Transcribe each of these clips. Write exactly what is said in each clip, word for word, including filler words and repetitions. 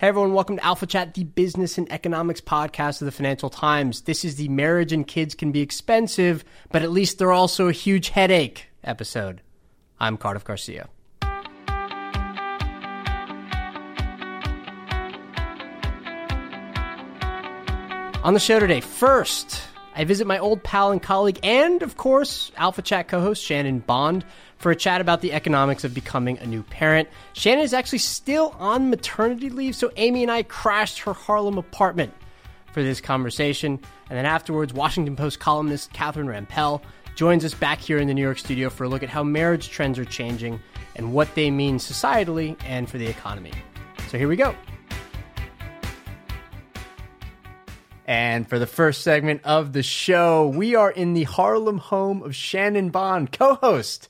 Hey everyone, welcome to Alpha Chat, the business and economics podcast of the Financial Times. This is the marriage and kids can be expensive, but at least they're also a huge headache episode. I'm Cardiff Garcia. On the show today, first, I visit my old pal and colleague and, of course, Alpha Chat co-host Shannon Bond for a chat about the economics of becoming a new parent. Shannon is actually still on maternity leave, so Amy and I crashed her Harlem apartment for this conversation. And then afterwards, Washington Post columnist Catherine Rampell joins us back here in the New York studio for a look at how marriage trends are changing and what they mean societally and for the economy. So here we go. And for the first segment of the show, we are in the Harlem home of Shannon Bond, co-host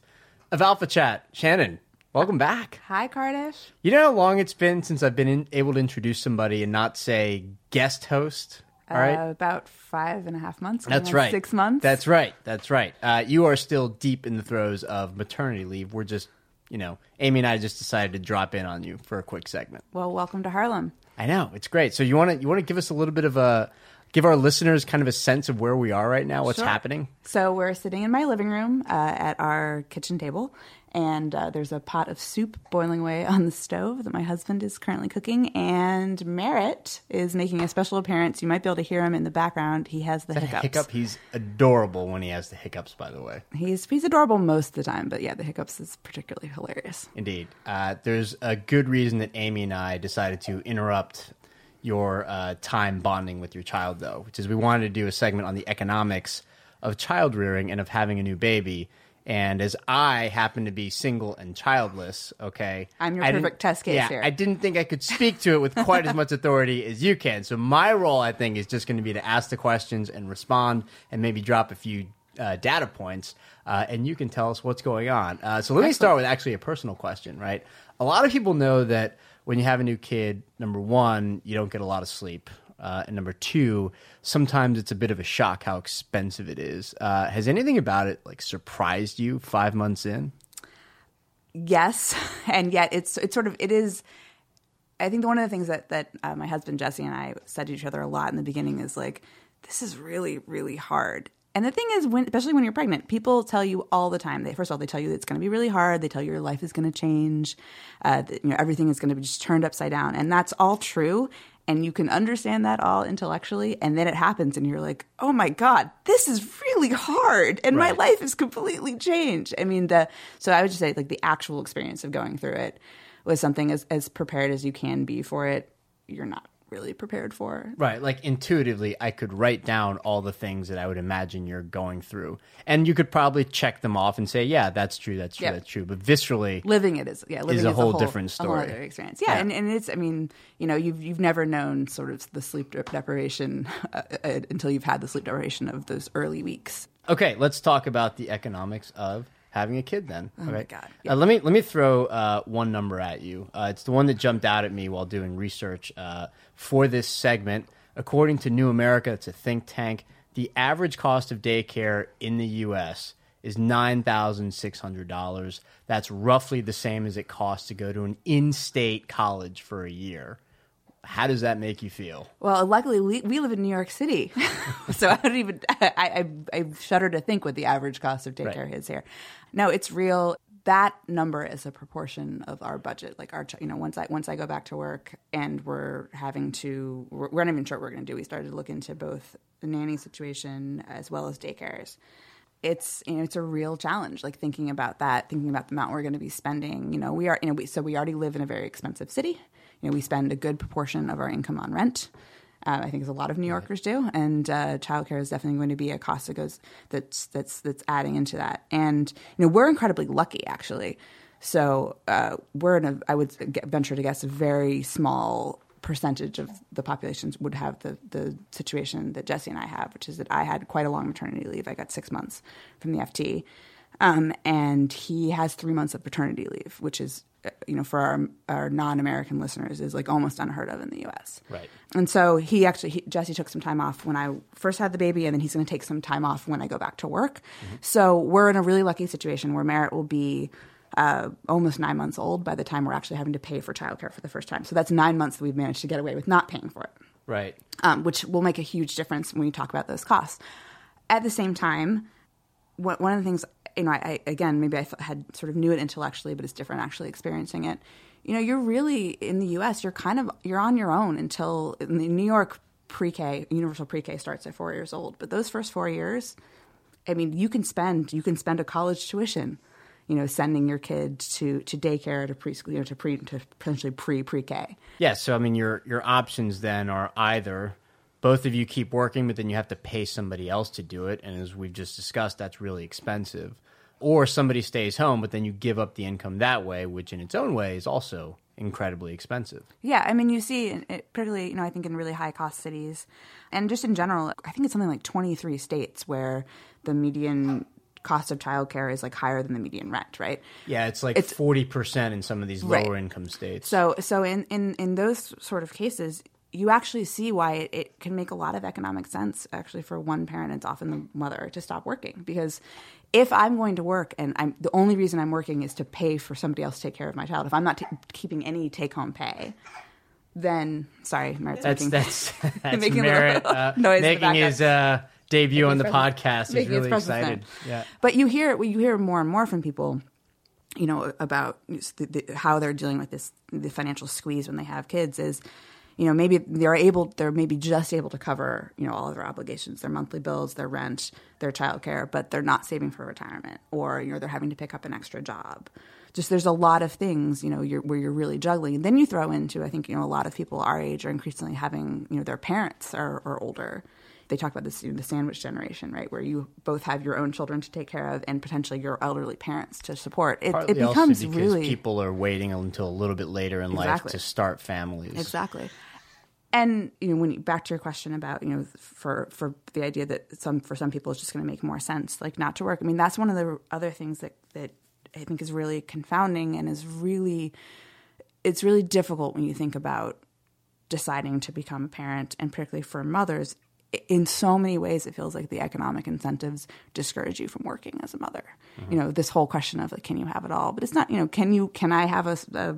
of Alpha Chat. Shannon, welcome back. Hi, Cardiff. You know how long it's been since I've been in, able to introduce somebody and not say guest host? All right. Uh, about five and a half months. That's right. Six months. That's right. That's right. Uh, you are still deep in the throes of maternity leave. We're just, you know, Amy and I just decided to drop in on you for a quick segment. Well, welcome to Harlem. I know. It's great. So you want to you want to give us a little bit of a, give our listeners kind of a sense of where we are right now, what's sure. happening? So we're sitting in my living room uh, at our kitchen table, and uh, there's a pot of soup boiling away on the stove that my husband is currently cooking, and Merritt is making a special appearance. You might be able to hear him in the background. He has the is that hiccups. A hiccup? He's adorable when he has the hiccups, by the way. He's, he's adorable most of the time, but yeah, the hiccups is particularly hilarious. Indeed. Uh, there's a good reason that Amy and I decided to interrupt your uh, time bonding with your child, though, which is we wanted to do a segment on the economics of child rearing and of having a new baby. And as I happen to be single and childless, okay, I'm your I perfect test case yeah, here. I didn't think I could speak to it with quite as much authority as you can. So my role, I think, is just going to be to ask the questions and respond and maybe drop a few uh, data points. Uh, and you can tell us what's going on. Uh, so let Excellent. me start with actually a personal question, right? A lot of people know that when you have a new kid, number one, you don't get a lot of sleep. Uh, and number two, sometimes it's a bit of a shock how expensive it is. Uh, has anything about it like surprised you five months in? Yes, and yet it's it's sort of it is. I think one of the things that that uh, my husband Jesse and I said to each other a lot in the beginning is like, this is really really hard. And the thing is, when, especially when you're pregnant, people tell you all the time. They, first of all, they tell you it's going to be really hard. They tell you your life is going to change. Uh, that, you know, everything is going to be just turned upside down, and that's all true. And you can understand that all intellectually, and then it happens, and you're like, oh, my God, this is really hard, and right. my life is completely changed. I mean, the so I would just say, like, the actual experience of going through it was something as, as prepared as you can be for it. You're not really prepared for. Right. Like, intuitively, I could write down all the things that I would imagine you're going through, and you could probably check them off and say, yeah, that's true, that's true, yep. that's true. But viscerally, living it is yeah, living is a, is whole, a whole different story. A whole other experience. Yeah, yeah. And, and it's, I mean, you know, you've you've never known sort of the sleep deprivation uh, uh, until you've had the sleep deprivation of those early weeks. Okay, let's talk about the economics of having a kid then. Oh, okay. my God. Yeah. Uh, let me let me throw uh, one number at you. Uh, it's the one that jumped out at me while doing research uh, for this segment. According to New America, it's a think tank, the average cost of daycare in the U S is nine thousand six hundred dollars. That's roughly the same as it costs to go to an in-state college for a year. How does that make you feel? Well, luckily, we, we live in New York City. So I don't even, I, I, I shudder to think what the average cost of daycare right. is here. No, it's real. That number is a proportion of our budget. Like, our, you know, once I once I go back to work and we're having to, we're, we're not even sure what we're going to do. We started to look into both the nanny situation as well as daycares. It's, you know, it's a real challenge, like thinking about that, thinking about the amount we're going to be spending. You know, we are, you know, we, so we already live in a very expensive city. You know, we spend a good proportion of our income on rent. Uh, I think as a lot of New Yorkers do, and uh, childcare is definitely going to be a cost that goes that's that's that's adding into that. And you know, we're incredibly lucky, actually. So uh, we're in a, I would venture to guess, a very small percentage of the populations would have the, the situation that Jesse and I have, which is that I had quite a long maternity leave. I got six months from the F T. Um, and he has three months of paternity leave, which is, you know, for our, our non-American listeners, is like almost unheard of in the U S. Right. And so he actually, he, Jesse took some time off when I first had the baby, and then he's going to take some time off when I go back to work. Mm-hmm. So we're in a really lucky situation where Merritt will be uh, almost nine months old by the time we're actually having to pay for childcare for the first time. So that's nine months that we've managed to get away with not paying for it. Right. Um, which will make a huge difference when you talk about those costs. At the same time, what, one of the things... You know, I, I again, maybe I th- had sort of knew it intellectually, but it's different actually experiencing it. You know, you're really in the U S. You're kind of you're on your own until in New York pre-K, universal pre-K starts at four years old. But those first four years, I mean, you can spend you can spend a college tuition, you know, sending your kid to, to daycare, to preschool, you know, to pre to potentially pre pre-K. Yeah. So I mean, your your options then are either both of you keep working, but then you have to pay somebody else to do it, and as we've just discussed, that's really expensive. Or somebody stays home, but then you give up the income that way, which in its own way is also incredibly expensive. Yeah. I mean, you see, it particularly, you know, I think in really high-cost cities and just in general, I think it's something like twenty-three states where the median cost of childcare is like higher than the median rent, right? Yeah, it's like it's, forty percent in some of these lower-income right. states. So so in, in, in those sort of cases, you actually see why it, it can make a lot of economic sense, actually, for one parent, it's often the mother, to stop working. Because if I'm going to work and I'm the only reason I'm working is to pay for somebody else to take care of my child, if I'm not t- keeping any take-home pay, then – sorry, Merritt's that's, making, that's, that's making Merritt, a uh, noise making his uh, debut making on the podcast. He's really excited. Yeah. But you hear you hear more and more from people – you know, about the, the, how they're dealing with this the financial squeeze when they have kids is – you know, maybe they're able, they're maybe just able to cover, you know, all of their obligations, their monthly bills, their rent, their childcare, but they're not saving for retirement, or, you know, they're having to pick up an extra job. Just there's a lot of things, you know, you're, where you're really juggling. And then you throw into, I think, you know, a lot of people our age are increasingly having, you know, their parents are, are older. They talk about this, you know, the sandwich generation, right, where you both have your own children to take care of and potentially your elderly parents to support. It, it becomes also because really people are waiting until a little bit later in exactly. life to start families. Exactly. And you know, when you, back to your question about you know, for, for the idea that some for some people it's just going to make more sense, like not to work. I mean, that's one of the other things that, that I think is really confounding and is really it's really difficult when you think about deciding to become a parent, and particularly for mothers. In so many ways, it feels like the economic incentives discourage you from working as a mother. Mm-hmm. You know, this whole question of like, can you have it all? But it's not, you know, can you, can I have a, a,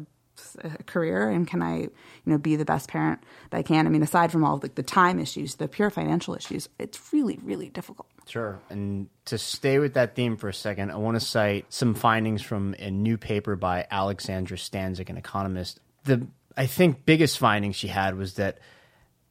a career, and can I, you know, be the best parent that I can? I mean, aside from all the, the time issues, the pure financial issues, it's really, really difficult. Sure. And to stay with that theme for a second, I want to cite some findings from a new paper by Alexandra Stanzik, an economist. The, I think, biggest finding she had was that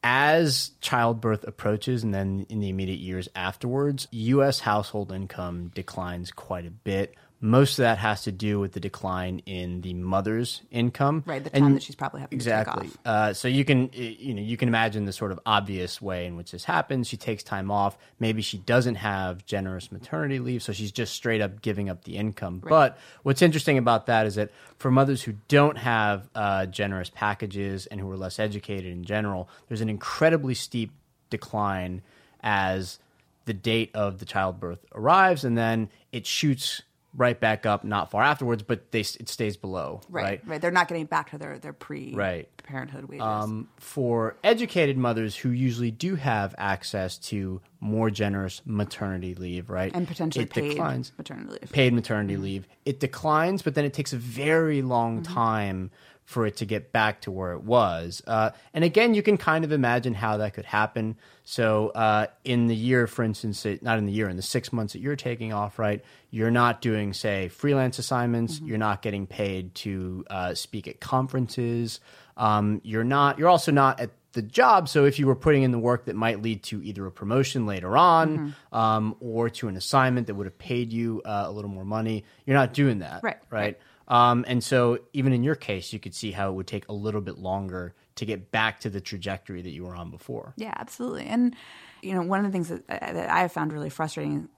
as childbirth approaches and then in the immediate years afterwards, U S household income declines quite a bit. Most of that has to do with the decline in the mother's income. Right, the time and, that she's probably having exactly. to take off. Uh, so you can, you know, you can imagine the sort of obvious way in which this happens. She takes time off. Maybe she doesn't have generous maternity leave, so she's just straight up giving up the income. Right. But what's interesting about that is that for mothers who don't have uh, generous packages and who are less educated in general, there's an incredibly steep decline as the date of the childbirth arrives, and then it shoots right back up not far afterwards, but they, it stays below. Right, right, right. They're not getting back to their, their pre-parenthood right. wages. Um, for educated mothers who usually do have access to more generous maternity leave, right? And potentially it paid declines, maternity leave. Paid maternity mm-hmm. leave. It declines, but then it takes a very long mm-hmm. time for it to get back to where it was. Uh, and again, you can kind of imagine how that could happen. So uh, in the year, for instance, it, not in the year, in the six months that you're taking off, right, you're not doing, say, freelance assignments. Mm-hmm. You're not getting paid to uh, speak at conferences. Um, you're not. You're also not at the job. So if you were putting in the work that might lead to either a promotion later on mm-hmm. um, or to an assignment that would have paid you uh, a little more money, you're not doing that. Right, right. right. Um, and so even in your case, you could see how it would take a little bit longer to get back to the trajectory that you were on before. Yeah, absolutely. And, you know, one of the things that, that I have found really frustrating,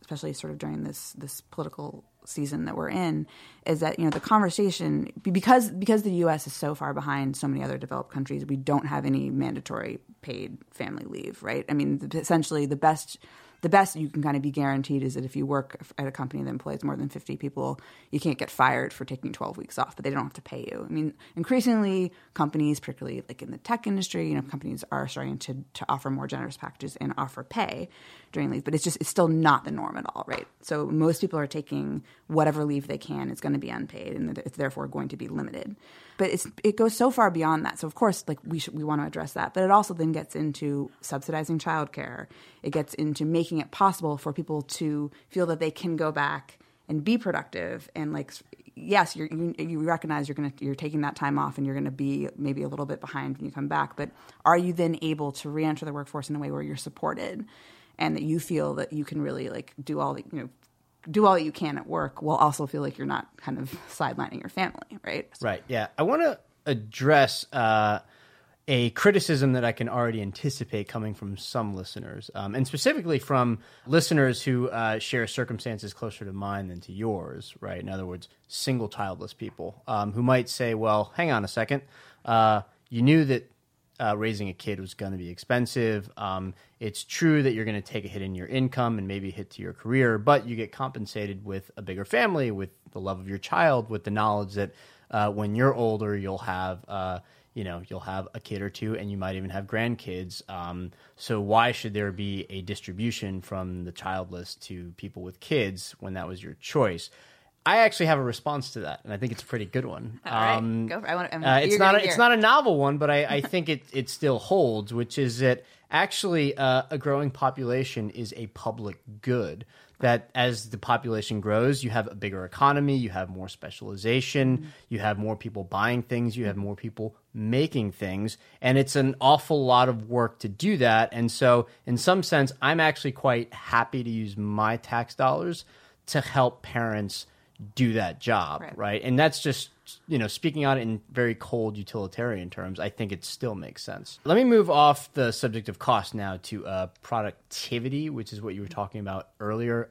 especially sort of during this this political season that we're in is that, you know, the conversation, because because the U S is so far behind so many other developed countries, we don't have any mandatory paid family leave, right? I mean, essentially the best the best you can kind of be guaranteed is that if you work at a company that employs more than fifty people, you can't get fired for taking twelve weeks off, but they don't have to pay you. I mean, increasingly companies, particularly like in the tech industry, you know, companies are starting to, to offer more generous packages and offer pay during leave, but it's just, it's still not the norm at all, right? So most people are taking whatever leave they can. It's going to be unpaid and it's therefore going to be limited. But it's, it goes so far beyond that. So of course, like we should, we want to address that, but it also then gets into subsidizing childcare. It gets into making it possible for people to feel that they can go back and be productive, and like, yes, you're, you you recognize you're gonna you're taking that time off, and you're gonna be maybe a little bit behind when you come back. But are you then able to reenter the workforce in a way where you're supported, and that you feel that you can really like do all that, you know, do all that you can at work, while also feel like you're not kind of sidelining your family, right? Right. Yeah. I want to address Uh... a criticism that I can already anticipate coming from some listeners, um, and specifically from listeners who uh, share circumstances closer to mine than to yours, right? In other words, single childless people um, who might say, well, hang on a second. Uh, you knew that uh, raising a kid was going to be expensive. Um, it's true that you're going to take a hit in your income and maybe a hit to your career, but you get compensated with a bigger family, with the love of your child, with the knowledge that uh, when you're older, you'll have uh, – you know, you'll have a kid or two, and you might even have grandkids. Um, so why should there be a distribution from the childless to people with kids when that was your choice? I actually have a response to that, and I think it's a pretty good one. All um, right, go for it. I want to, uh, it's not a, it's not a novel one, but I, I think it it still holds, which is that actually uh, a growing population is a public good. That as the population grows, you have a bigger economy, you have more specialization, mm-hmm. you have more people buying things, you have more people making things, and it's an awful lot of work to do that. And so in some sense, I'm actually quite happy to use my tax dollars to help parents do that job, right? right? And that's just, you know, speaking on it in very cold utilitarian terms, I think it still makes sense. Let me move off the subject of cost now to uh, productivity, which is what you were talking about earlier,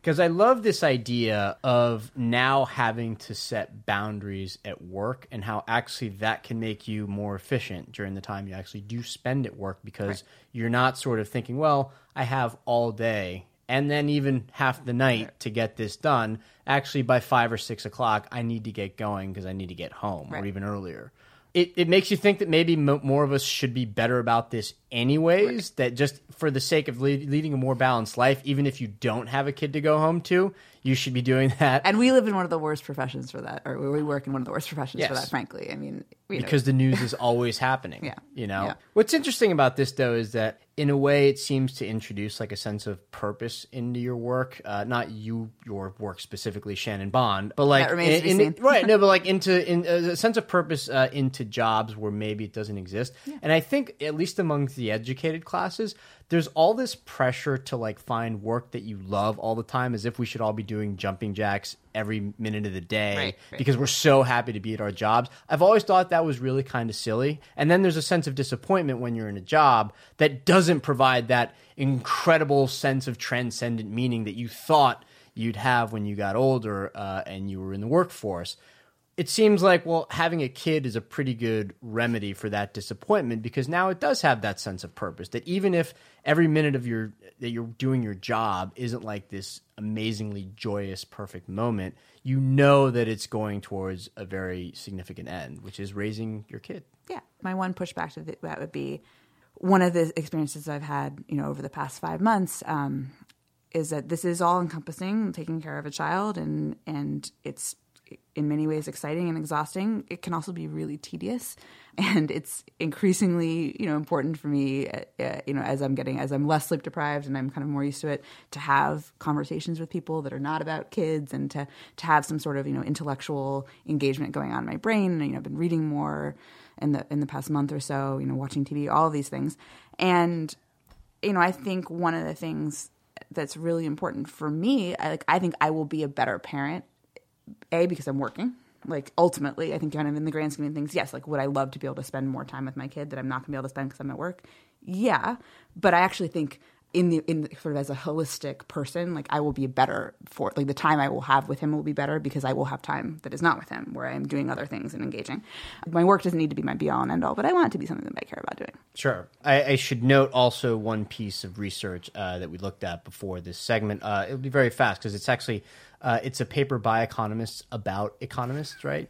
because uh, I love this idea of now having to set boundaries at work and how actually that can make you more efficient during the time you actually do spend at work, because right. you're not sort of thinking, well, I have all day and then even half the night to get this done. Actually, by five or six o'clock, I need to get going because I need to get home, right. or even earlier. It it makes you think that maybe m- more of us should be better about this anyways, right. that just for the sake of le- leading a more balanced life, even if you don't have a kid to go home to, you should be doing that. And we live in one of the worst professions for that, or we work in one of the worst professions yes. for that, frankly. I mean, you know. Because the news is always happening, yeah. you know? Yeah. What's interesting about this, though, is that in a way it seems to introduce like a sense of purpose into your work, uh, not you, your work specifically, Shannon Bond, but like, that remains in, to be seen. right. No, but like into in, uh, a sense of purpose uh, into jobs where maybe it doesn't exist. Yeah. And I think at least among the educated classes, there's all this pressure to like find work that you love all the time, as if we should all be doing jumping jacks every minute of the day right, right. because we're so happy to be at our jobs. I've always thought that was really kind of silly. And then there's a sense of disappointment when you're in a job that doesn't provide that incredible sense of transcendent meaning that you thought you'd have when you got older uh, and you were in the workforce. It seems like, well, having a kid is a pretty good remedy for that disappointment, because now it does have that sense of purpose, that even if every minute of your that you're doing your job isn't like this amazingly joyous, perfect moment, you know that it's going towards a very significant end, which is raising your kid. Yeah. My one pushback to that would be one of the experiences I've had, you know, over the past five months um, is that this is all-encompassing, taking care of a child, and and it's in many ways exciting and exhausting. It can also be really tedious, and it's increasingly, you know, important for me, uh, you know, as I'm getting, as I'm less sleep deprived and I'm kind of more used to it, to have conversations with people that are not about kids, and to, to have some sort of, you know, intellectual engagement going on in my brain. You know, I've been reading more in the, in the past month or so, you know, watching T V, all of these things. And, you know, I think one of the things that's really important for me, I, like, I think I will be a better parent, A, because I'm working. Like, ultimately, I think kind of in the grand scheme of things, yes, like, would I love to be able to spend more time with my kid that I'm not going to be able to spend because I'm at work? Yeah. But I actually think in the in the, sort of as a holistic person, like I will be better for like the time I will have with him will be better because I will have time that is not with him where I am doing other things and engaging. My work doesn't need to be my be all and end all, but I want it to be something that I care about doing. Sure. I, I should note also one piece of research uh, that we looked at before this segment. Uh, it'll be very fast because it's actually uh, it's a paper by economists about economists, right?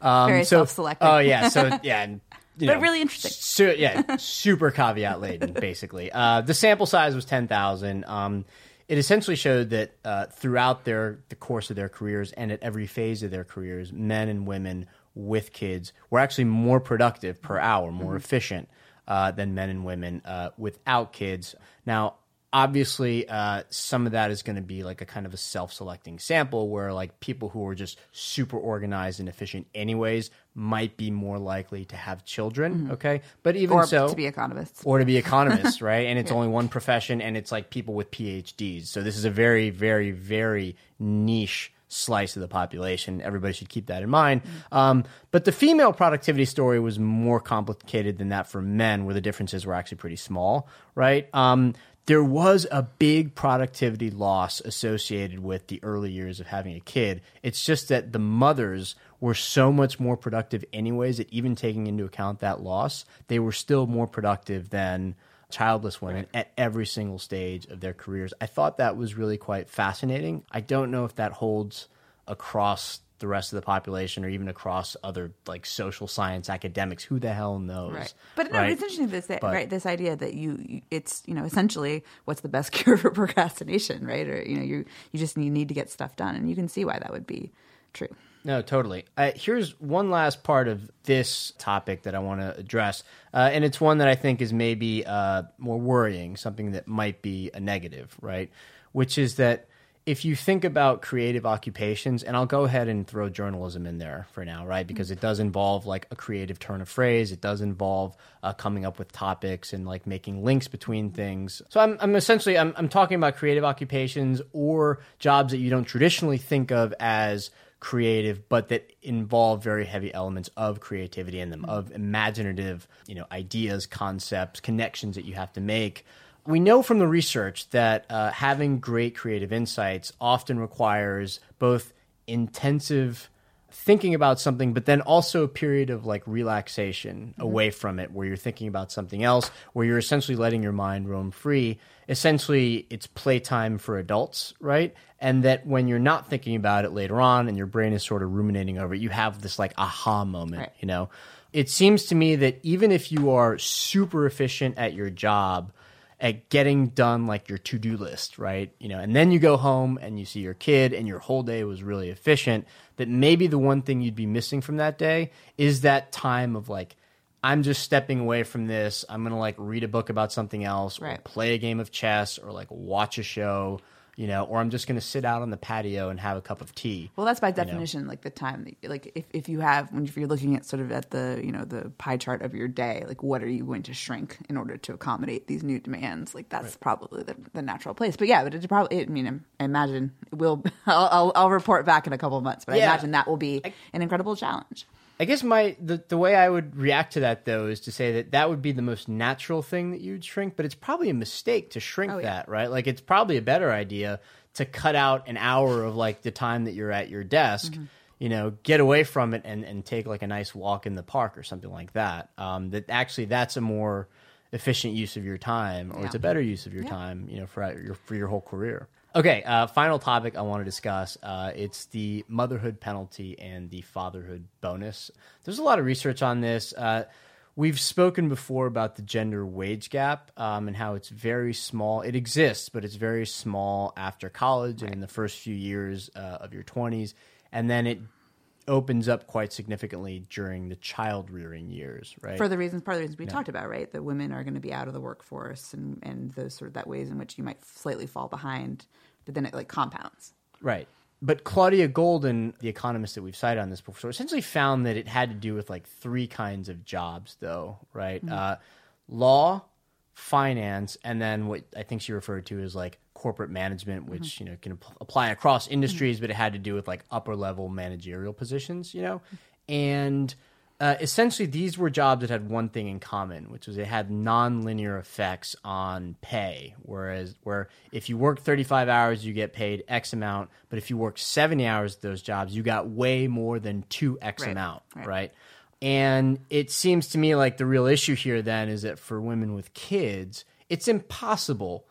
Um, very so, self-selected. Oh yeah. So yeah. And, You but know, really interesting. Su- yeah, super caveat laden, basically. Uh, the sample size was ten thousand. Um, it essentially showed that uh, throughout their the course of their careers and at every phase of their careers, men and women with kids were actually more productive per hour, more mm-hmm. efficient uh, than men and women uh, without kids. Now, obviously, uh, some of that is going to be like a kind of a self-selecting sample where like people who are just super organized and efficient anyways might be more likely to have children, mm-hmm. okay? But even or so... Or to be economists. Or to be economists, right? And it's yeah. only one profession, and it's like people with P H Ds. So this is a very, very, very niche slice of the population. Everybody should keep that in mind. Um, but the female productivity story was more complicated than that for men, where the differences were actually pretty small, right? Um, there was a big productivity loss associated with the early years of having a kid. It's just that the mothers were so much more productive anyways that even taking into account that loss, they were still more productive than childless women right. at every single stage of their careers. I thought that was really quite fascinating. I don't know if that holds across the rest of the population or even across other like social science academics. Who the hell knows? Right. But right? No, it's interesting this but, right this idea that you, you it's you know essentially what's the best cure for procrastination, right? Or you know you you just need, need to get stuff done, and you can see why that would be true. No, totally. Uh, here's one last part of this topic that I want to address, uh, and it's one that I think is maybe uh, more worrying, something that might be a negative, right? Which is that if you think about creative occupations, and I'll go ahead and throw journalism in there for now, right? Because it does involve like a creative turn of phrase. It does involve uh, coming up with topics and like making links between things. So I'm, I'm essentially, I'm, I'm talking about creative occupations or jobs that you don't traditionally think of as creative, but that involve very heavy elements of creativity in them, of imaginative, you know, ideas, concepts, connections that you have to make. We know from the research that uh, having great creative insights often requires both intensive thinking about something, but then also a period of like relaxation mm-hmm. away from it, where you're thinking about something else, where you're essentially letting your mind roam free. Essentially, it's playtime for adults, right? And that when you're not thinking about it later on and your brain is sort of ruminating over it, you have this like aha moment, right. you know? It seems to me that even if you are super efficient at your job, at getting done like your to-do list, right? You know, and then you go home and you see your kid and your whole day was really efficient, that maybe the one thing you'd be missing from that day is that time of like, I'm just stepping away from this. I'm going to like read a book about something else right. or play a game of chess or like watch a show, you know, or I'm just going to sit out on the patio and have a cup of tea. Well, that's by definition, you know? Like the time, that, like if, if you have, when you're looking at sort of at the, you know, the pie chart of your day, like what are you going to shrink in order to accommodate these new demands? Like that's right. probably the, the natural place. But yeah, but it probably, I mean, I imagine it will, I'll, I'll, I'll report back in a couple of months, but yeah. I imagine that will be I, an incredible challenge. I guess my the, the way I would react to that, though, is to say that that would be the most natural thing that you'd shrink, but it's probably a mistake to shrink oh, yeah. that, right? Like it's probably a better idea to cut out an hour of like the time that you're at your desk, mm-hmm. you know, get away from it and, and take like a nice walk in the park or something like that. Um, that actually that's a more efficient use of your time or yeah. it's a better use of your yeah. time, you know, for your, for your whole career. Okay, uh, final topic I want to discuss. Uh, it's the motherhood penalty and the fatherhood bonus. There's a lot of research on this. Uh, we've spoken before about the gender wage gap um, and how it's very small. It exists, but it's very small after college right. and in the first few years uh, of your twenties. And then it opens up quite significantly during the child rearing years, right? For the reasons, part of the reasons we yeah. talked about, right? That women are going to be out of the workforce and, and those sort of that ways in which you might slightly fall behind, but then it like compounds. Right. But Claudia Goldin, the economist that we've cited on this before, essentially found that it had to do with like three kinds of jobs though, right? Mm-hmm. Uh, law, finance, and then what I think she referred to as like corporate management, which mm-hmm. you know can apply across industries, mm-hmm. but it had to do with like upper level managerial positions, you know, and uh, essentially these were jobs that had one thing in common, which was they had nonlinear effects on pay. Whereas, where if you work thirty-five hours, you get paid X amount, but if you work seventy hours at those jobs, you got way more than two X right. amount, right. right? And it seems to me like the real issue here then is that for women with kids, it's impossible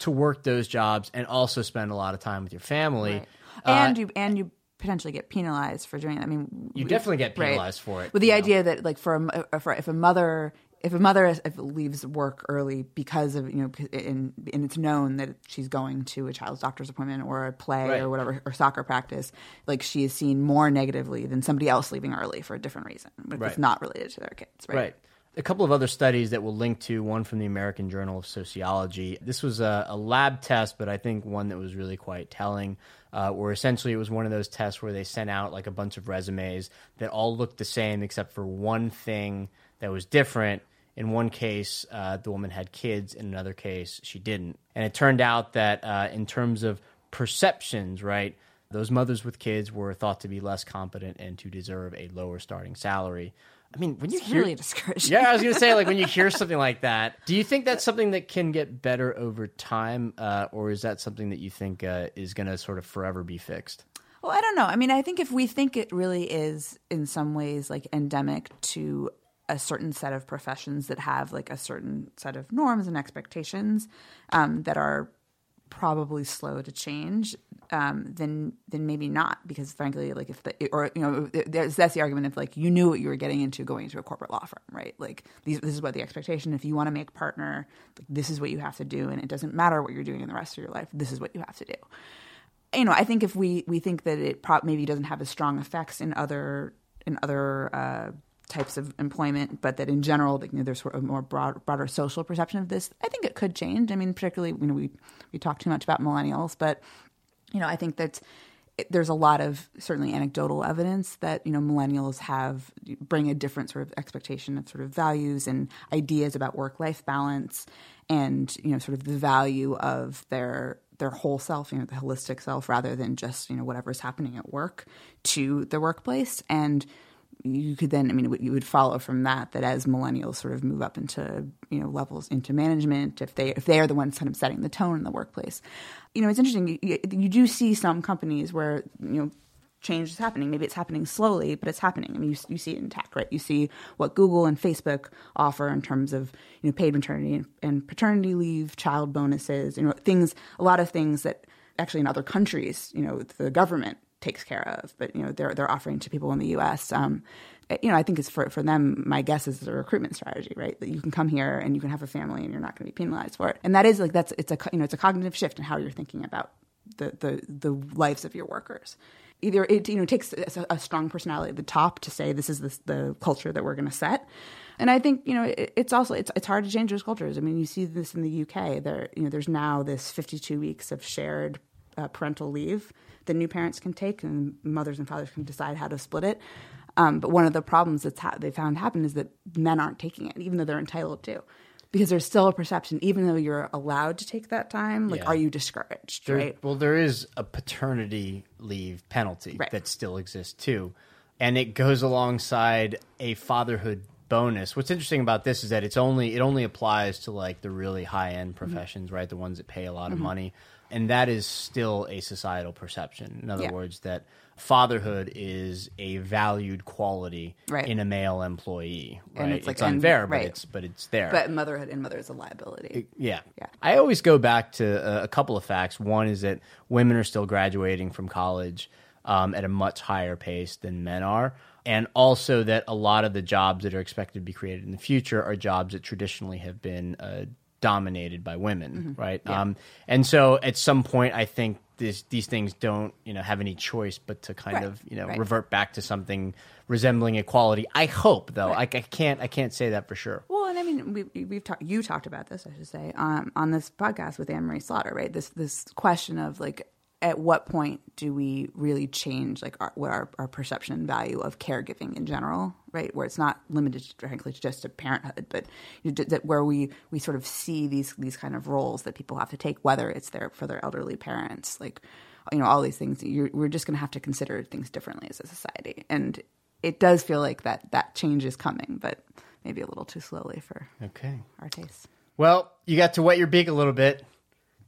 to work those jobs and also spend a lot of time with your family. Right. And uh, you and you potentially get penalized for doing it. I mean, you definitely get penalized right. for it. With the idea know. that like for a for if a mother if a mother is, if leaves work early because of you know and, and it's known that she's going to a child's doctor's appointment or a play right. or whatever or soccer practice, like she is seen more negatively than somebody else leaving early for a different reason, but right. it's not related to their kids, right? Right. A couple of other studies that we'll link to, one from the American Journal of Sociology. This was a, a lab test, but I think one that was really quite telling, uh, where essentially it was one of those tests where they sent out like a bunch of resumes that all looked the same except for one thing that was different. In one case, uh, the woman had kids. In another case, she didn't. And it turned out that uh, in terms of perceptions, right, those mothers with kids were thought to be less competent and to deserve a lower starting salary. I mean, when you it's hear really discouraging. Yeah, I was going to say, like, when you hear something like that, do you think that's something that can get better over time, uh, or is that something that you think uh, is going to sort of forever be fixed? Well, I don't know. I mean, I think if we think it really is in some ways like endemic to a certain set of professions that have like a certain set of norms and expectations um, that are probably slow to change, um, then then maybe not, because frankly, like if the or you know there's, that's the argument of like you knew what you were getting into going into a corporate law firm, right? Like these, this is what the expectation. If you want to make partner, like, this is what you have to do, and it doesn't matter what you're doing in the rest of your life. This is what you have to do. You know, I think if we we think that it pro- maybe doesn't have as strong effects in other in other uh, types of employment, but that in general, you know, there's sort of a more broad, broader social perception of this. I think it could change. I mean, particularly, you know, we we talk too much about millennials, but you know, I think that it, there's a lot of certainly anecdotal evidence that you know millennials have bring a different sort of expectation of sort of values and ideas about work-life balance, and you know, sort of the value of their their whole self, you know, the holistic self, rather than just you know whatever's happening at work to the workplace. And you could then, I mean, you would follow from that that as millennials sort of move up into, you know, levels into management, if they if they are the ones kind of setting the tone in the workplace. You know, it's interesting. You, you do see some companies where, you know, change is happening. Maybe it's happening slowly, but it's happening. I mean, you, you see it in tech, right? You see what Google and Facebook offer in terms of, you know, paid maternity and, and paternity leave, child bonuses, you know, things, a lot of things that actually in other countries, you know, the government takes care of, but you know they're they're offering to people in the U S Um, you know, I think it's for for them. My guess is it's a recruitment strategy, right? That you can come here and you can have a family and you're not going to be penalized for it. And that is like that's it's a you know it's a cognitive shift in how you're thinking about the the the lives of your workers. Either it you know takes a, a strong personality at the top to say this is the, the culture that we're going to set. And I think you know it, it's also it's it's hard to change those cultures. I mean, you see this in the U K. There you know there's now this fifty-two weeks of shared uh, parental leave that new parents can take, and mothers and fathers can decide how to split it. Um, but one of the problems that's ha- they found happen is that men aren't taking it, even though they're entitled to, because there's still a perception, even though you're allowed to take that time, like, yeah. Are you discouraged, there, right? Well, there is a paternity leave penalty right. that still exists too, and it goes alongside a fatherhood bonus. What's interesting about this is that it's only it only applies to like the really high-end professions, mm-hmm. right? The ones that pay a lot mm-hmm. of money. And that is still a societal perception. In other yeah. words, that fatherhood is a valued quality right. in a male employee. Right? And it's, like, it's unfair, and, but right. it's but it's there. But motherhood and mother is a liability. It, yeah. yeah. I always go back to a, a couple of facts. One is that women are still graduating from college um, at a much higher pace than men are. And also that a lot of the jobs that are expected to be created in the future are jobs that traditionally have been uh, dominated by women, mm-hmm. right? Yeah. Um, and so at some point, I think this, these things don't, you know, have any choice but to kind right. of, you know, right. revert back to something resembling equality. I hope, though. Right. I, I can't. I can't say that for sure. Well, and I mean, we, we've talked. You talked about this, I should say, um, on this podcast with Anne-Marie Slaughter, right? This this question of like, at what point do we really change like our, what our, our perception and value of caregiving in general, right? Where it's not limited directly to just to parenthood, but you know, that where we, we sort of see these these kind of roles that people have to take, whether it's their for their elderly parents, like you know all these things. You're, we're just going to have to consider things differently as a society, and it does feel like that that change is coming, but maybe a little too slowly for okay. our taste. Well, you got to wet your beak a little bit.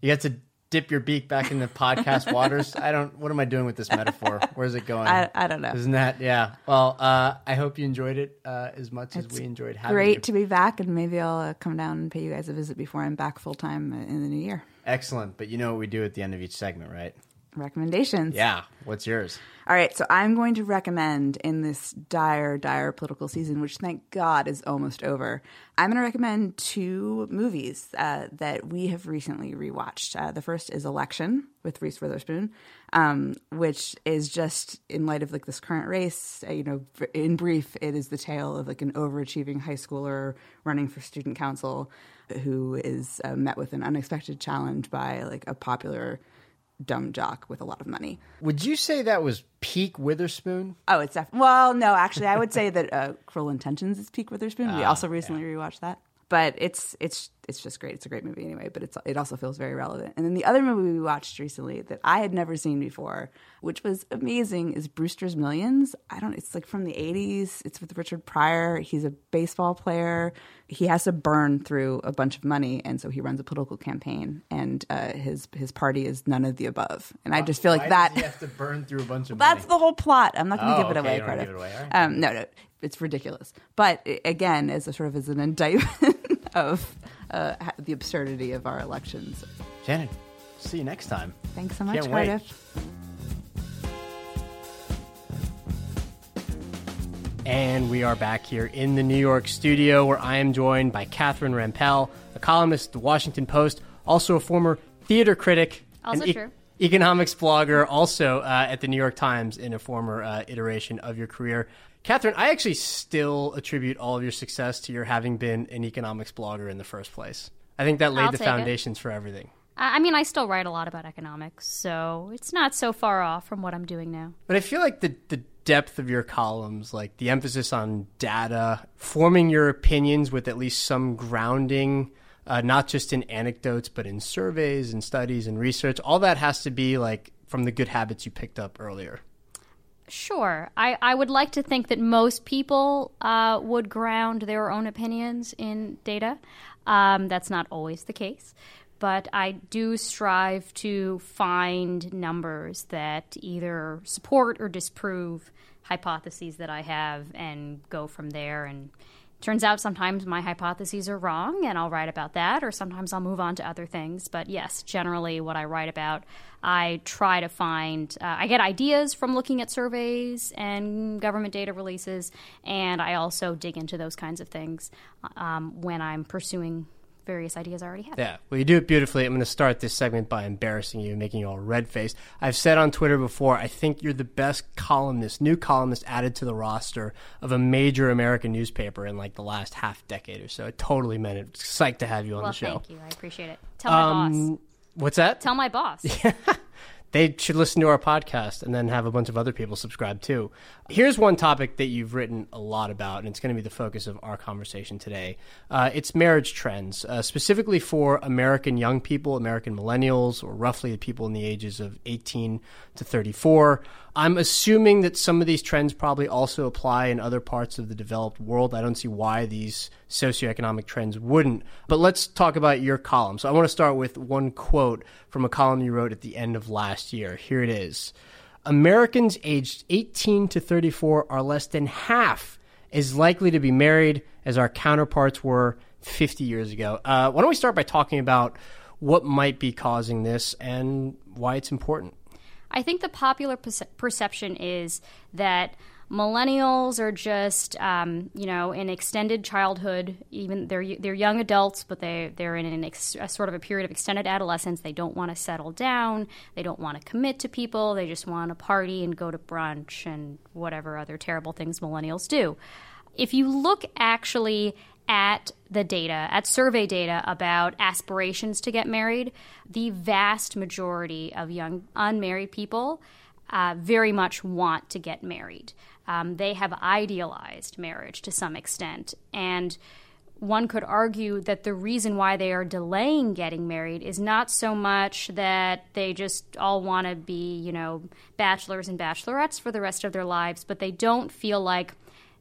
You got to dip your beak back in the podcast waters. I don't, what am I doing with this metaphor? Where's it going? I, I don't know. Isn't that, yeah. Well, uh, I hope you enjoyed it uh, as much it's as we enjoyed having great you. Great to be back, and maybe I'll uh, come down and pay you guys a visit before I'm back full time in the new year. Excellent. But you know what we do at the end of each segment, right? Recommendations. Yeah. What's yours? All right. So I'm going to recommend in this dire, dire political season, which thank God is almost over, I'm going to recommend two movies uh, that we have recently rewatched. Uh, the first is Election with Reese Witherspoon, um, which is just in light of like this current race, uh, you know, in brief, it is the tale of like an overachieving high schooler running for student council who is uh, met with an unexpected challenge by like a popular dumb jock with a lot of money. Would you say that was peak Witherspoon? Oh, it's def- well, no, actually, I would say that uh, Cruel Intentions is peak Witherspoon. Uh, we also recently yeah. rewatched that, but it's it's it's just great. It's a great movie anyway, but it's it also feels very relevant. And then the other movie we watched recently that I had never seen before, which was amazing, is Brewster's Millions. I don't. It's like from the eighties. It's with Richard Pryor. He's a baseball player. He has to burn through a bunch of money, and so he runs a political campaign, and uh, his his party is none of the above. And wow. I just feel like Why that does he have to burn through a bunch of well, money. That's the whole plot. I'm not going to oh, give, okay. give it away. Right. Um, no, no, it's ridiculous. But again, as a sort of as an indictment of uh, the absurdity of our elections. Shannon, see you next time. Thanks so much, Can't Cardiff. Wait. And we are back here in the New York studio, where I am joined by Catherine Rampell, a columnist at the Washington Post, also a former theater critic, also an true. E- economics blogger, also uh, at the New York Times in a former uh, iteration of your career. Catherine, I actually still attribute all of your success to your having been an economics blogger in the first place. I think that laid I'll the foundations it. for everything. I mean, I still write a lot about economics, so it's not so far off from what I'm doing now. But I feel like the the depth of your columns, like the emphasis on data, forming your opinions with at least some grounding, uh, not just in anecdotes, but in surveys and studies and research, all that has to be like from the good habits you picked up earlier. Sure. I, I would like to think that most people uh, would ground their own opinions in data. Um, that's not always the case. But I do strive to find numbers that either support or disprove hypotheses that I have and go from there. And it turns out sometimes my hypotheses are wrong, and I'll write about that, or sometimes I'll move on to other things. But yes, generally what I write about, I try to find uh, – I get ideas from looking at surveys and government data releases, and I also dig into those kinds of things um, when I'm pursuing – various ideas I already have. Yeah. Well, you do it beautifully. I'm going to start this segment by embarrassing you and making you all red-faced. I've said on Twitter before, I think you're the best columnist, new columnist added to the roster of a major American newspaper in like the last half decade or so. I totally meant it. Psyched to have you on well, the show. Thank you. I appreciate it. Tell um, my boss. What's that? Tell my boss. Yeah. They should listen to our podcast and then have a bunch of other people subscribe too. Here's one topic that you've written a lot about, and it's going to be the focus of our conversation today. Uh, it's marriage trends, uh, specifically for American young people, American millennials, or roughly the people in the ages of eighteen to thirty-four. I'm assuming that some of these trends probably also apply in other parts of the developed world. I don't see why these socioeconomic trends wouldn't. But let's talk about your column. So I want to start with one quote from a column you wrote at the end of last year. Here it is. Americans aged eighteen to thirty-four are less than half as likely to be married as our counterparts were fifty years ago. Uh, why don't we start by talking about what might be causing this and why it's important? I think the popular perce- perception is that millennials are just, um, you know, in extended childhood. Even they're they're young adults, but they they're in an ex- a sort of a period of extended adolescence. They don't want to settle down. They don't want to commit to people. They just want to party and go to brunch and whatever other terrible things millennials do. If you look actually at the data, at survey data about aspirations to get married, the vast majority of young unmarried people uh, very much want to get married. Um, they have idealized marriage to some extent. And one could argue that the reason why they are delaying getting married is not so much that they just all want to be, you know, bachelors and bachelorettes for the rest of their lives, but they don't feel like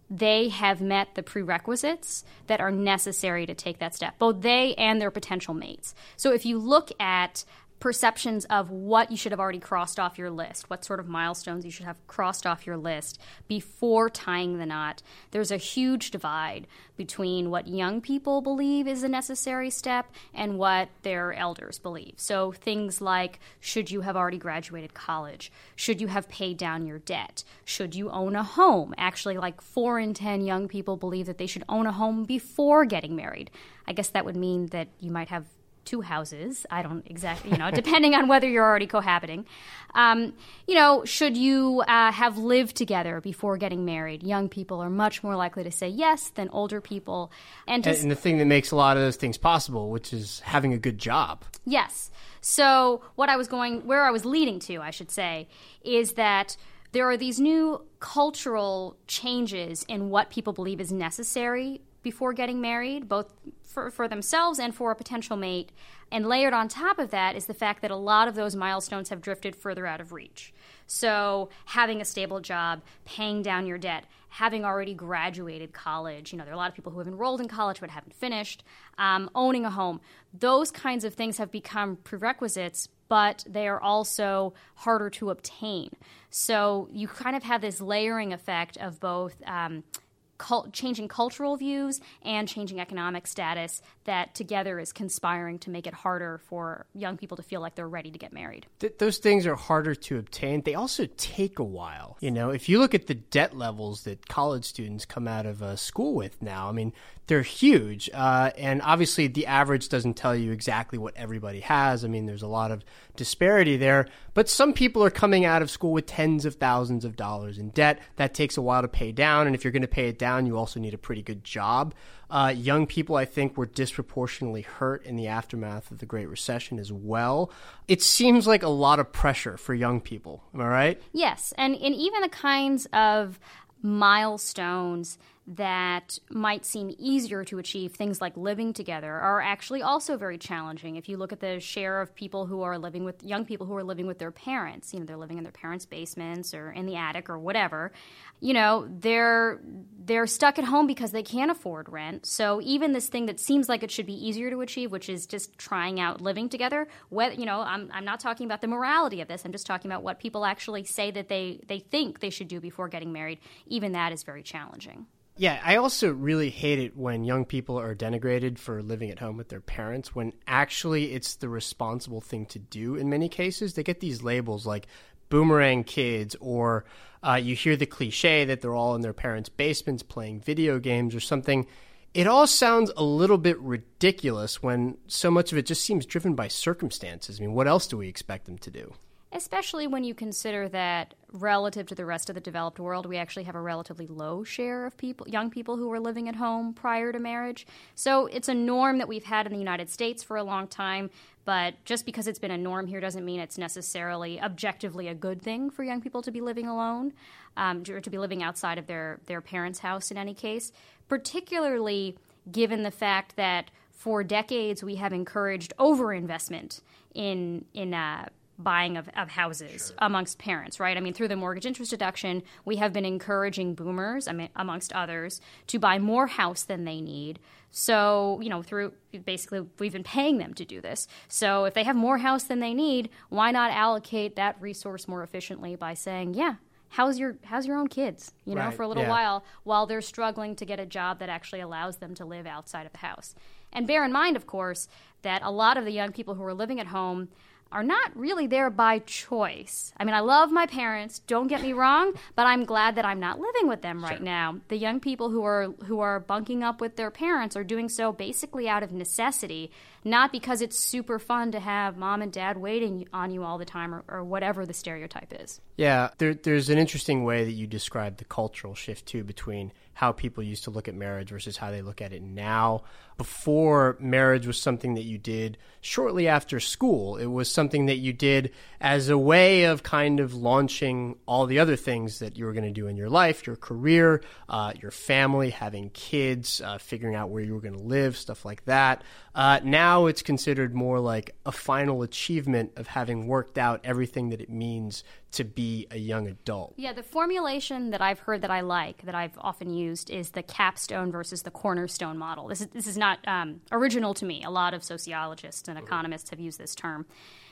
they have met the prerequisites that are necessary to take that step, both they and their potential mates. So if you look at perceptions of what you should have already crossed off your list, what sort of milestones you should have crossed off your list before tying the knot, there's a huge divide between what young people believe is a necessary step and what their elders believe. So things like, should you have already graduated college? Should you have paid down your debt? Should you own a home? Actually, like four in ten young people believe that they should own a home before getting married. I guess that would mean that you might have two houses. I don't exactly, you know, depending on whether you're already cohabiting. Um, you know, should you uh, have lived together before getting married? Young people are much more likely to say yes than older people. And, just, and the thing that makes a lot of those things possible, which is having a good job. Yes. So what I was going, where I was leading to, I should say, is that there are these new cultural changes in what people believe is necessary before getting married, both for, for themselves and for a potential mate. And layered on top of that is the fact that a lot of those milestones have drifted further out of reach. So having a stable job, paying down your debt, having already graduated college. You know, there are a lot of people who have enrolled in college but haven't finished. Um, owning a home. Those kinds of things have become prerequisites, but they are also harder to obtain. So you kind of have this layering effect of both um, – Cult, changing cultural views and changing economic status that together is conspiring to make it harder for young people to feel like they're ready to get married. Th- those things are harder to obtain. They also take a while. You know, if you look at the debt levels that college students come out of uh, school with now, I mean, they're huge. Uh, and obviously the average doesn't tell you exactly what everybody has. I mean, there's a lot of disparity there. But some people are coming out of school with tens of thousands of dollars in debt. That takes a while to pay down. And if you're going to pay it down, Down, you also need a pretty good job. Uh, young people, I think, were disproportionately hurt in the aftermath of the Great Recession as well. It seems like a lot of pressure for young people. Am I right? Yes. And, and even the kinds of milestones that might seem easier to achieve, things like living together, are actually also very challenging. If you look at the share of people who are living with, young people who are living with their parents, you know, they're living in their parents' basements or in the attic or whatever, you know, they're they're stuck at home because they can't afford rent. So even this thing that seems like it should be easier to achieve, which is just trying out living together, whether, you know, I'm I'm not talking about the morality of this. I'm just talking about what people actually say that they, they think they should do before getting married. Even that is very challenging. Yeah, I also really hate it when young people are denigrated for living at home with their parents when actually it's the responsible thing to do in many cases. They get these labels like boomerang kids, or uh, you hear the cliche that they're all in their parents' basements playing video games or something. It all sounds a little bit ridiculous when so much of it just seems driven by circumstances. I mean, what else do we expect them to do? Especially when you consider that relative to the rest of the developed world, we actually have a relatively low share of people, young people who were living at home prior to marriage. So it's a norm that we've had in the United States for a long time. But just because it's been a norm here doesn't mean it's necessarily objectively a good thing for young people to be living alone, um, or to be living outside of their, their parents' house in any case, particularly given the fact that for decades we have encouraged overinvestment in in uh buying of, of houses sure. amongst parents, right? I mean, through the mortgage interest deduction, we have been encouraging boomers, I mean, amongst others, to buy more house than they need. So, you know, through basically we've been paying them to do this. So if they have more house than they need, why not allocate that resource more efficiently by saying, yeah, how's your how's your own kids, you know, right. for a little yeah. while, while they're struggling to get a job that actually allows them to live outside of the house. And bear in mind, of course, that a lot of the young people who are living at home are not really there by choice. I mean, I love my parents, don't get me wrong, but I'm glad that I'm not living with them right sure. now. The young people who are who are bunking up with their parents are doing so basically out of necessity, not because it's super fun to have mom and dad waiting on you all the time or, or whatever the stereotype is. Yeah, there, there's an interesting way that you describe the cultural shift, too, between how people used to look at marriage versus how they look at it now. Before, marriage was something that you did shortly after school. It was something that you did as a way of kind of launching all the other things that you were going to do in your life, your career, uh, your family, having kids, uh, figuring out where you were going to live, stuff like that. Uh, now it's considered more like a final achievement of having worked out everything that it means to be a young adult. Yeah, the formulation that I've heard that I like, that I've often used, is the capstone versus the cornerstone model. This is, this is not um, original to me. A lot of sociologists and economists have used this term.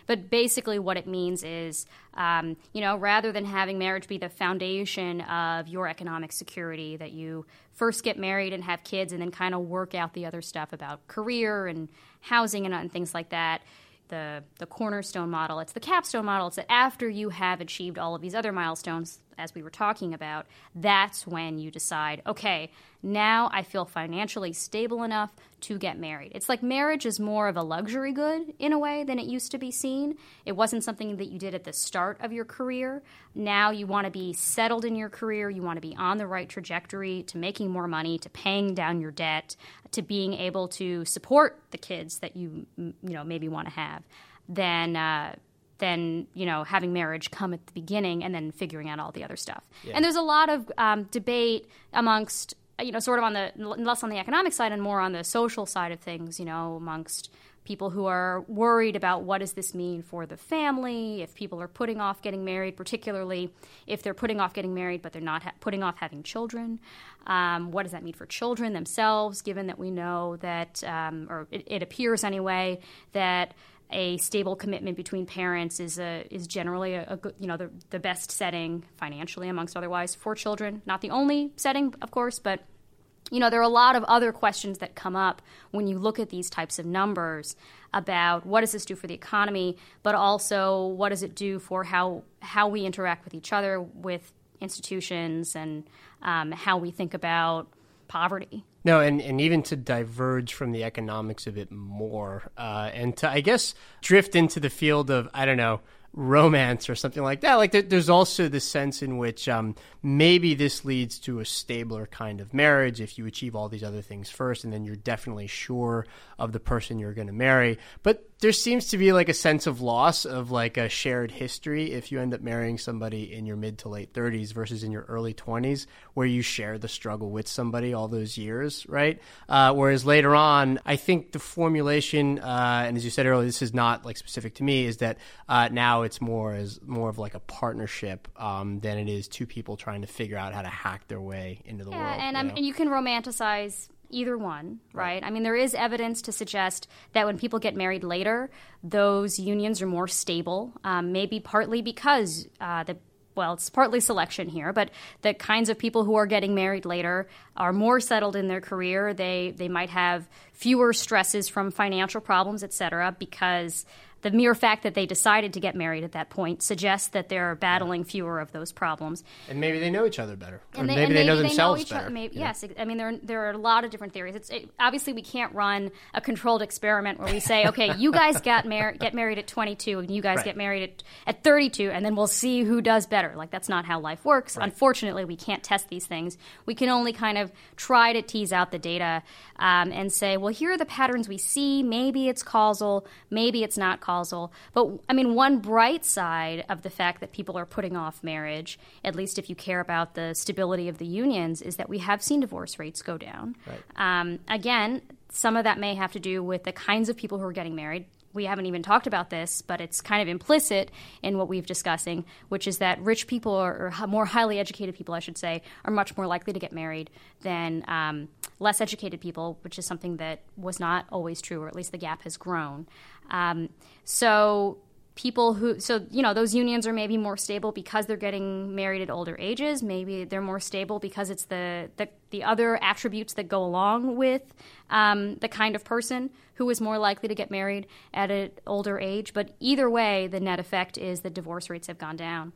But basically what it means is, um, you know, rather than having marriage be the foundation of your economic security, that you first get married and have kids and then kind of work out the other stuff about career and housing and, and things like that, the the cornerstone model, it's the capstone model. It's that after you have achieved all of these other milestones, as we were talking about, that's when you decide, okay, now I feel financially stable enough to get married. It's like marriage is more of a luxury good in a way than it used to be seen. It wasn't something that you did at the start of your career. Now you want to be settled in your career. You want to be on the right trajectory to making more money, to paying down your debt, to being able to support the kids that you you know maybe want to have. Then uh Than you know, having marriage come at the beginning and then figuring out all the other stuff. Yeah. And there's a lot of um, debate amongst, you know, sort of on the less on the economic side and more on the social side of things, you know, amongst people who are worried about what does this mean for the family, if people are putting off getting married, particularly if they're putting off getting married but they're not ha- putting off having children. Um, what does that mean for children themselves, given that we know that, um, or it, it appears anyway, that a stable commitment between parents is a is generally a, a you know the the best setting financially amongst otherwise for children. Not the only setting, of course, but you know there are a lot of other questions that come up when you look at these types of numbers about what does this do for the economy, but also what does it do for how how we interact with each other, with institutions, and um, how we think about poverty. No, and, and even to diverge from the economics of it more uh, and to, I guess, drift into the field of, I don't know, romance or something like that. Like there, there's also the sense in which um, maybe this leads to a stabler kind of marriage if you achieve all these other things first, and then you're definitely sure of the person you're going to marry. But there seems to be like a sense of loss of like a shared history if you end up marrying somebody in your mid to late thirties versus in your early twenties, where you share the struggle with somebody all those years, right? Uh, whereas later on, I think the formulation, uh, and as you said earlier, this is not like specific to me, is that uh, now it's more as more of like a partnership um, than it is two people trying to figure out how to hack their way into the yeah, world. And, you know? um, and you can romanticize either one, right? right? I mean, there is evidence to suggest that when people get married later, those unions are more stable, um, maybe partly because uh, the Well, it's partly selection here, but the kinds of people who are getting married later are more settled in their career. They they might have fewer stresses from financial problems, et cetera, because the mere fact that they decided to get married at that point suggests that they're battling fewer of those problems. And maybe they know each other better. And they, or maybe, and maybe they know they themselves know each better. Other, maybe, yes. Know? I mean, there, there are a lot of different theories. It's, it, obviously, we can't run a controlled experiment where we say, okay, you guys got mar- get married at twenty-two and you guys right. get married at, at thirty-two, and then we'll see who does better. Like, that's not how life works. Right. Unfortunately, we can't test these things. We can only kind of try to tease out the data um, and say, well, here are the patterns we see. Maybe it's causal. Maybe it's not causal. But, I mean, one bright side of the fact that people are putting off marriage, at least if you care about the stability of the unions, is that we have seen divorce rates go down. Right. Um, again, some of that may have to do with the kinds of people who are getting married. We haven't even talked about this, but it's kind of implicit in what we've discussing, which is that rich people, or more highly educated people, I should say, are much more likely to get married than um, less educated people, which is something that was not always true, or at least the gap has grown. Um, so people who, so, you know, those unions are maybe more stable because they're getting married at older ages. Maybe they're more stable because it's the, the, the other attributes that go along with um, the kind of person who is more likely to get married at an older age. But either way, the net effect is that divorce rates have gone down.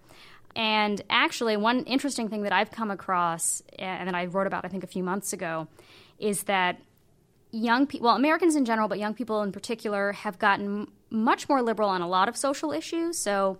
And actually, one interesting thing that I've come across and that I wrote about, I think, a few months ago is that young people, well, Americans in general, but young people in particular, have gotten much more liberal on a lot of social issues. So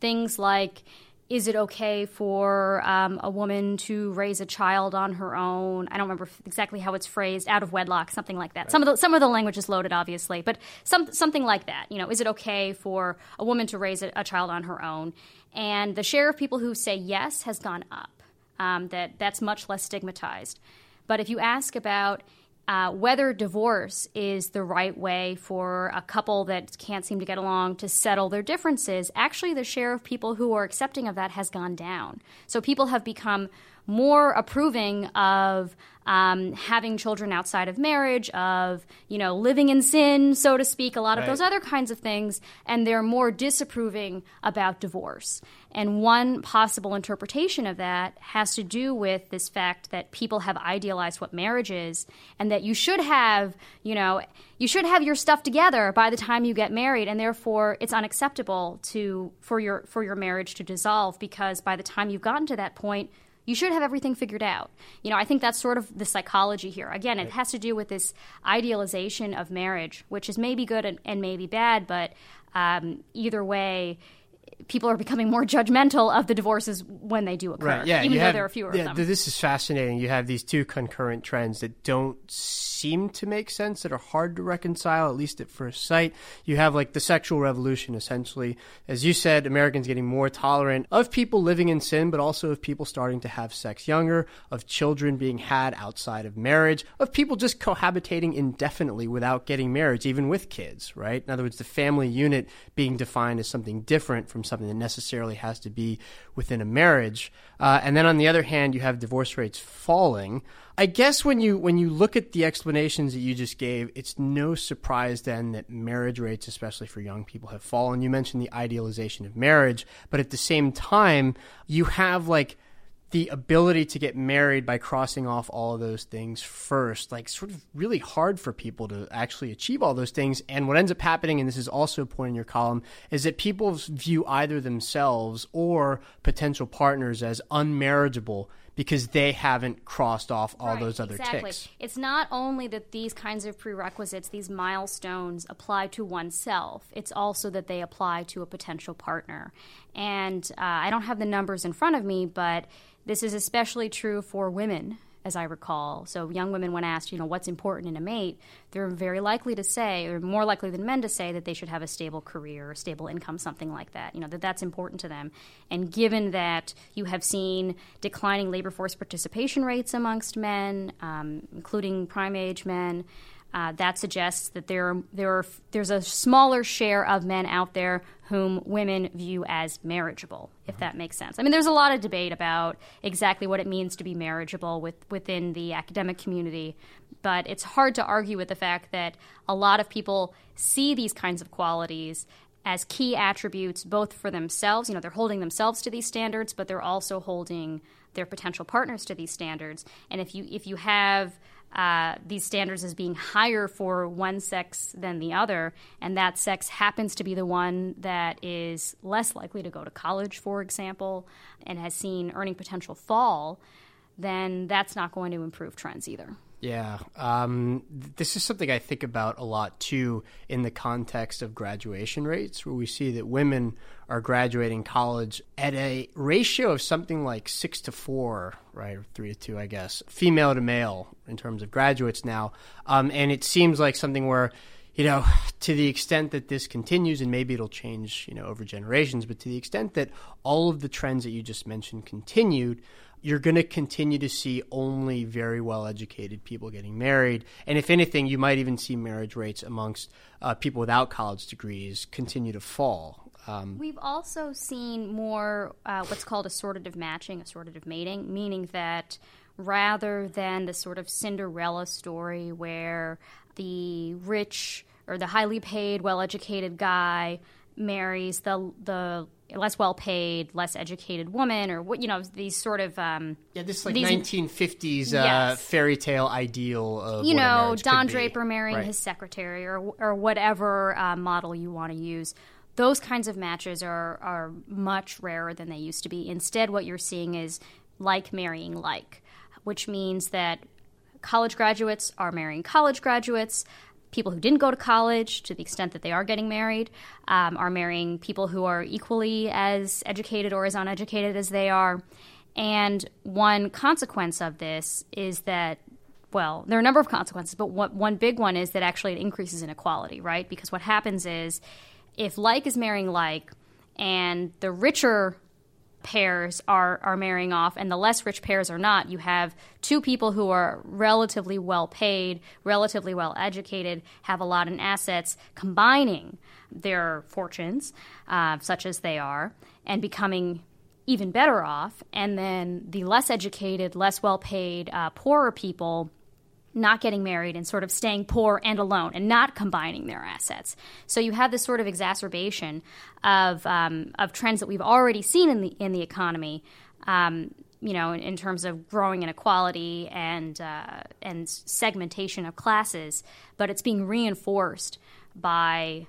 things like is it okay for um, a woman to raise a child on her own? I don't remember exactly how it's phrased, out of wedlock, something like that. Right. Some of the some of the language is loaded, obviously, but some something like that. You know, is it okay for a woman to raise a, a child on her own? And the share of people who say yes has gone up. Um, that that's much less stigmatized. But if you ask about uh, whether divorce is the right way for a couple that can't seem to get along to settle their differences, actually the share of people who are accepting of that has gone down. So people have become more approving of um, having children outside of marriage, of, you know, living in sin, so to speak, a lot of right. those other kinds of things, and they're more disapproving about divorce. And one possible interpretation of that has to do with this fact that people have idealized what marriage is, and that you should have, you know, you should have your stuff together by the time you get married, and therefore it's unacceptable to for your for your marriage to dissolve, because by the time you've gotten to that point, you should have everything figured out. You know, I think that's sort of the psychology here. Again, it has to do with this idealization of marriage, which is maybe good and, and maybe bad, but um, either way, people are becoming more judgmental of the divorces when they do occur, right, yeah, even though have, there are fewer yeah, of them. This is fascinating. You have these two concurrent trends that don't seem to make sense, that are hard to reconcile, at least at first sight. You have like the sexual revolution, essentially. As you said, Americans getting more tolerant of people living in sin, but also of people starting to have sex younger, of children being had outside of marriage, of people just cohabitating indefinitely without getting marriage, even with kids, right? In other words, the family unit being defined as something different from something that necessarily has to be within a marriage. Uh, and then on the other hand, you have divorce rates falling. I guess when you when you look at the explanations that you just gave, it's no surprise then that marriage rates, especially for young people, have fallen. You mentioned the idealization of marriage, but at the same time, you have like the ability to get married by crossing off all of those things first, like sort of really hard for people to actually achieve all those things. And what ends up happening, and this is also a point in your column, is that people view either themselves or potential partners as unmarriageable because they haven't crossed off all right, those other exactly. ticks. It's not only that these kinds of prerequisites, these milestones, apply to oneself. It's also that they apply to a potential partner. And uh, I don't have the numbers in front of me, but this is especially true for women, as I recall. So young women, when asked, you know, what's important in a mate, they're very likely to say, or more likely than men to say, that they should have a stable career, or stable income, something like that, you know, that that's important to them. And given that you have seen declining labor force participation rates amongst men, um, including prime age men, Uh, that suggests that there are, there are, there's a smaller share of men out there whom women view as marriageable, if mm-hmm. that makes sense. I mean, there's a lot of debate about exactly what it means to be marriageable with, within the academic community, but it's hard to argue with the fact that a lot of people see these kinds of qualities as key attributes both for themselves. You know, they're holding themselves to these standards, but they're also holding their potential partners to these standards. And if you if you have Uh, these standards as being higher for one sex than the other, and that sex happens to be the one that is less likely to go to college, for example, and has seen earning potential fall, then that's not going to improve trends either. Yeah. Um, th- this is something I think about a lot, too, in the context of graduation rates, where we see that women are graduating college at a ratio of something like six to four, right, or three to two, I guess, female to male in terms of graduates now. Um, and it seems like something where, you know, to the extent that this continues, and maybe it'll change, you know, over generations, but to the extent that all of the trends that you just mentioned continued, you're going to continue to see only very well-educated people getting married. And if anything, you might even see marriage rates amongst uh, people without college degrees continue to fall. Um, We've also seen more uh, what's called assortative matching, assortative mating, meaning that rather than the sort of Cinderella story where the rich or the highly paid, well-educated guy marries the the less well-paid, less educated woman, or what, you know, these sort of um, yeah, this like nineteen fifties uh, yes. fairy tale ideal of you know Don Draper marrying right. his secretary, or or whatever uh, model you want to use. Those kinds of matches are are much rarer than they used to be. Instead, what you're seeing is like marrying like, which means that college graduates are marrying college graduates. people who didn't go to college, to the extent that they are getting married, um, are marrying people who are equally as educated or as uneducated as they are. And one consequence of this is that, well, there are a number of consequences, but what, one big one is that actually it increases inequality, right? Because what happens is if like is marrying like and the richer pairs are, are marrying off and the less rich pairs are not, you have two people who are relatively well paid, relatively well educated, have a lot in assets, combining their fortunes, uh, such as they are, and becoming even better off, and then the less educated, less well-paid, uh, poorer people not getting married and sort of staying poor and alone and not combining their assets. So you have this sort of exacerbation of um, of trends that we've already seen in the in the economy, um, you know, in, in terms of growing inequality and uh, and segmentation of classes, but it's being reinforced by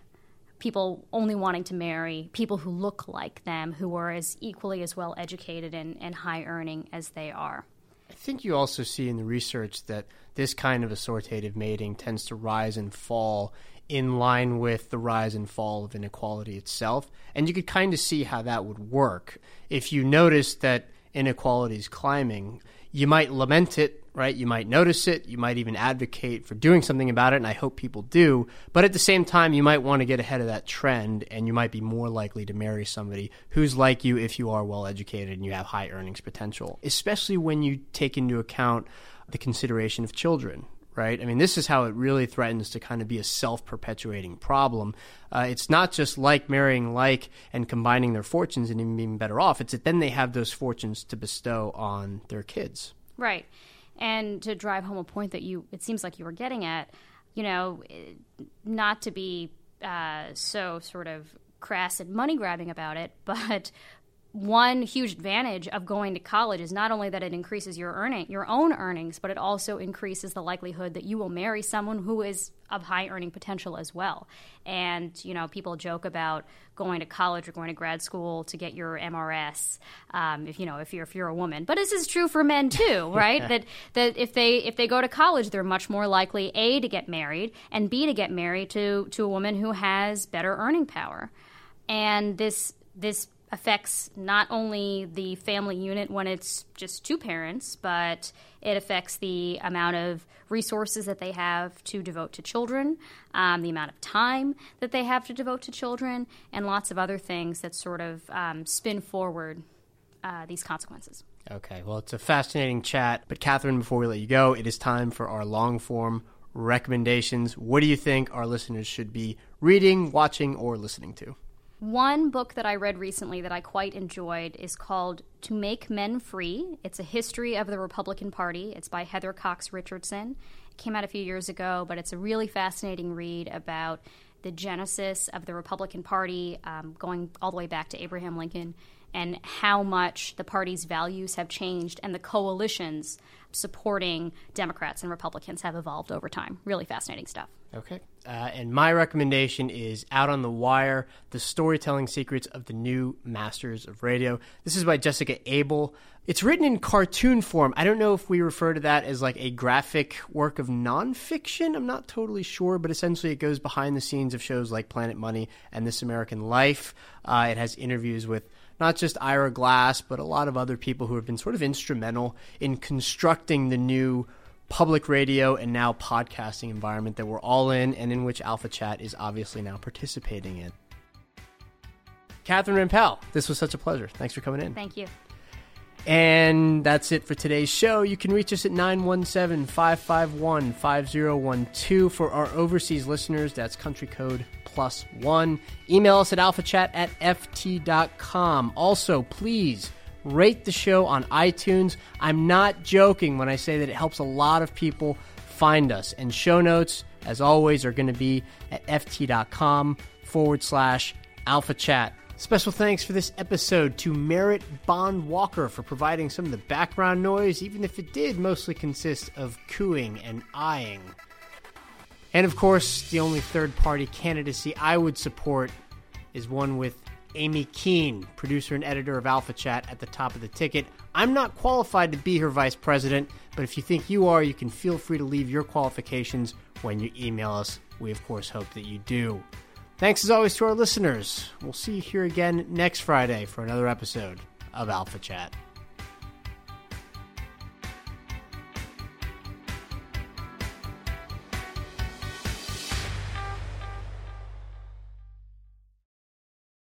people only wanting to marry people who look like them, who are as equally as well educated and, and high earning as they are. I think you also see in the research that this kind of assortative mating tends to rise and fall in line with the rise and fall of inequality itself. And you could kind of see how that would work. If you notice that inequality is climbing, you might lament it, right? You might notice it. You might even advocate for doing something about it, and I hope people do. But at the same time, you might want to get ahead of that trend, and you might be more likely to marry somebody who's like you if you are well-educated and you have high earnings potential, especially when you take into account the consideration of children, right? I mean, this is how it really threatens to kind of be a self-perpetuating problem. Uh, it's not just like marrying like and combining their fortunes and even being better off. It's that then they have those fortunes to bestow on their kids. Right. And to drive home a point that you, it seems like you were getting at, you know, not to be uh, so sort of crass and money-grabbing about it, but one huge advantage of going to college is not only that it increases your earning, your own earnings, but it also increases the likelihood that you will marry someone who is of high earning potential as well. And, you know, people joke about going to college or going to grad school to get your M R S, um, if you know, if you're if you're a woman. But this is true for men too, right? that that if they if they go to college, they're much more likely A, to get married, and B, to get married to to a woman who has better earning power. And this this. affects not only the family unit when it's just two parents, but it affects the amount of resources that they have to devote to children, um, the amount of time that they have to devote to children, and lots of other things that sort of um, spin forward uh, these consequences. Okay, well, it's a fascinating chat. But Catherine, before we let you go, it is time for our long-form recommendations. What do you think our listeners should be reading, watching, or listening to? One book that I read recently that I quite enjoyed is called To Make Men Free. It's a history of the Republican Party. It's by Heather Cox Richardson. It came out a few years ago, but it's a really fascinating read about the genesis of the Republican Party, um, going all the way back to Abraham Lincoln, and how much the party's values have changed and the coalitions supporting Democrats and Republicans have evolved over time. Really fascinating stuff. Okay. Uh, and my recommendation is Out on the Wire, The Storytelling Secrets of the New Masters of Radio. This is by Jessica Abel. It's written in cartoon form. I don't know if we refer to that as like a graphic work of nonfiction. I'm not totally sure, but essentially it goes behind the scenes of shows like Planet Money and This American Life. Uh, it has interviews with not just Ira Glass, but a lot of other people who have been sort of instrumental in constructing the new public radio and now podcasting environment that we're all in, and in which Alpha Chat is obviously now participating in. Catherine Rampell, this was such a pleasure. Thanks for coming in. Thank you. And that's it for today's show. You can reach us at nine one seven, five five one, five zero one two. For our overseas listeners, that's country code plus one. Email us at alphachat at f t dot com. Also, please rate the show on iTunes. I'm not joking when I say that it helps a lot of people find us. And show notes, as always, are going to be at f t dot com forward slash alphachat. Special thanks for this episode to Merritt Bond Walker for providing some of the background noise, even if it did mostly consist of cooing and eyeing. And of course, the only third-party candidacy I would support is one with Amy Keene, producer and editor of Alpha Chat, at the top of the ticket. I'm not qualified to be her vice president, but if you think you are, you can feel free to leave your qualifications when you email us. We, of course, hope that you do. Thanks, as always, to our listeners. We'll see you here again next Friday for another episode of Alpha Chat.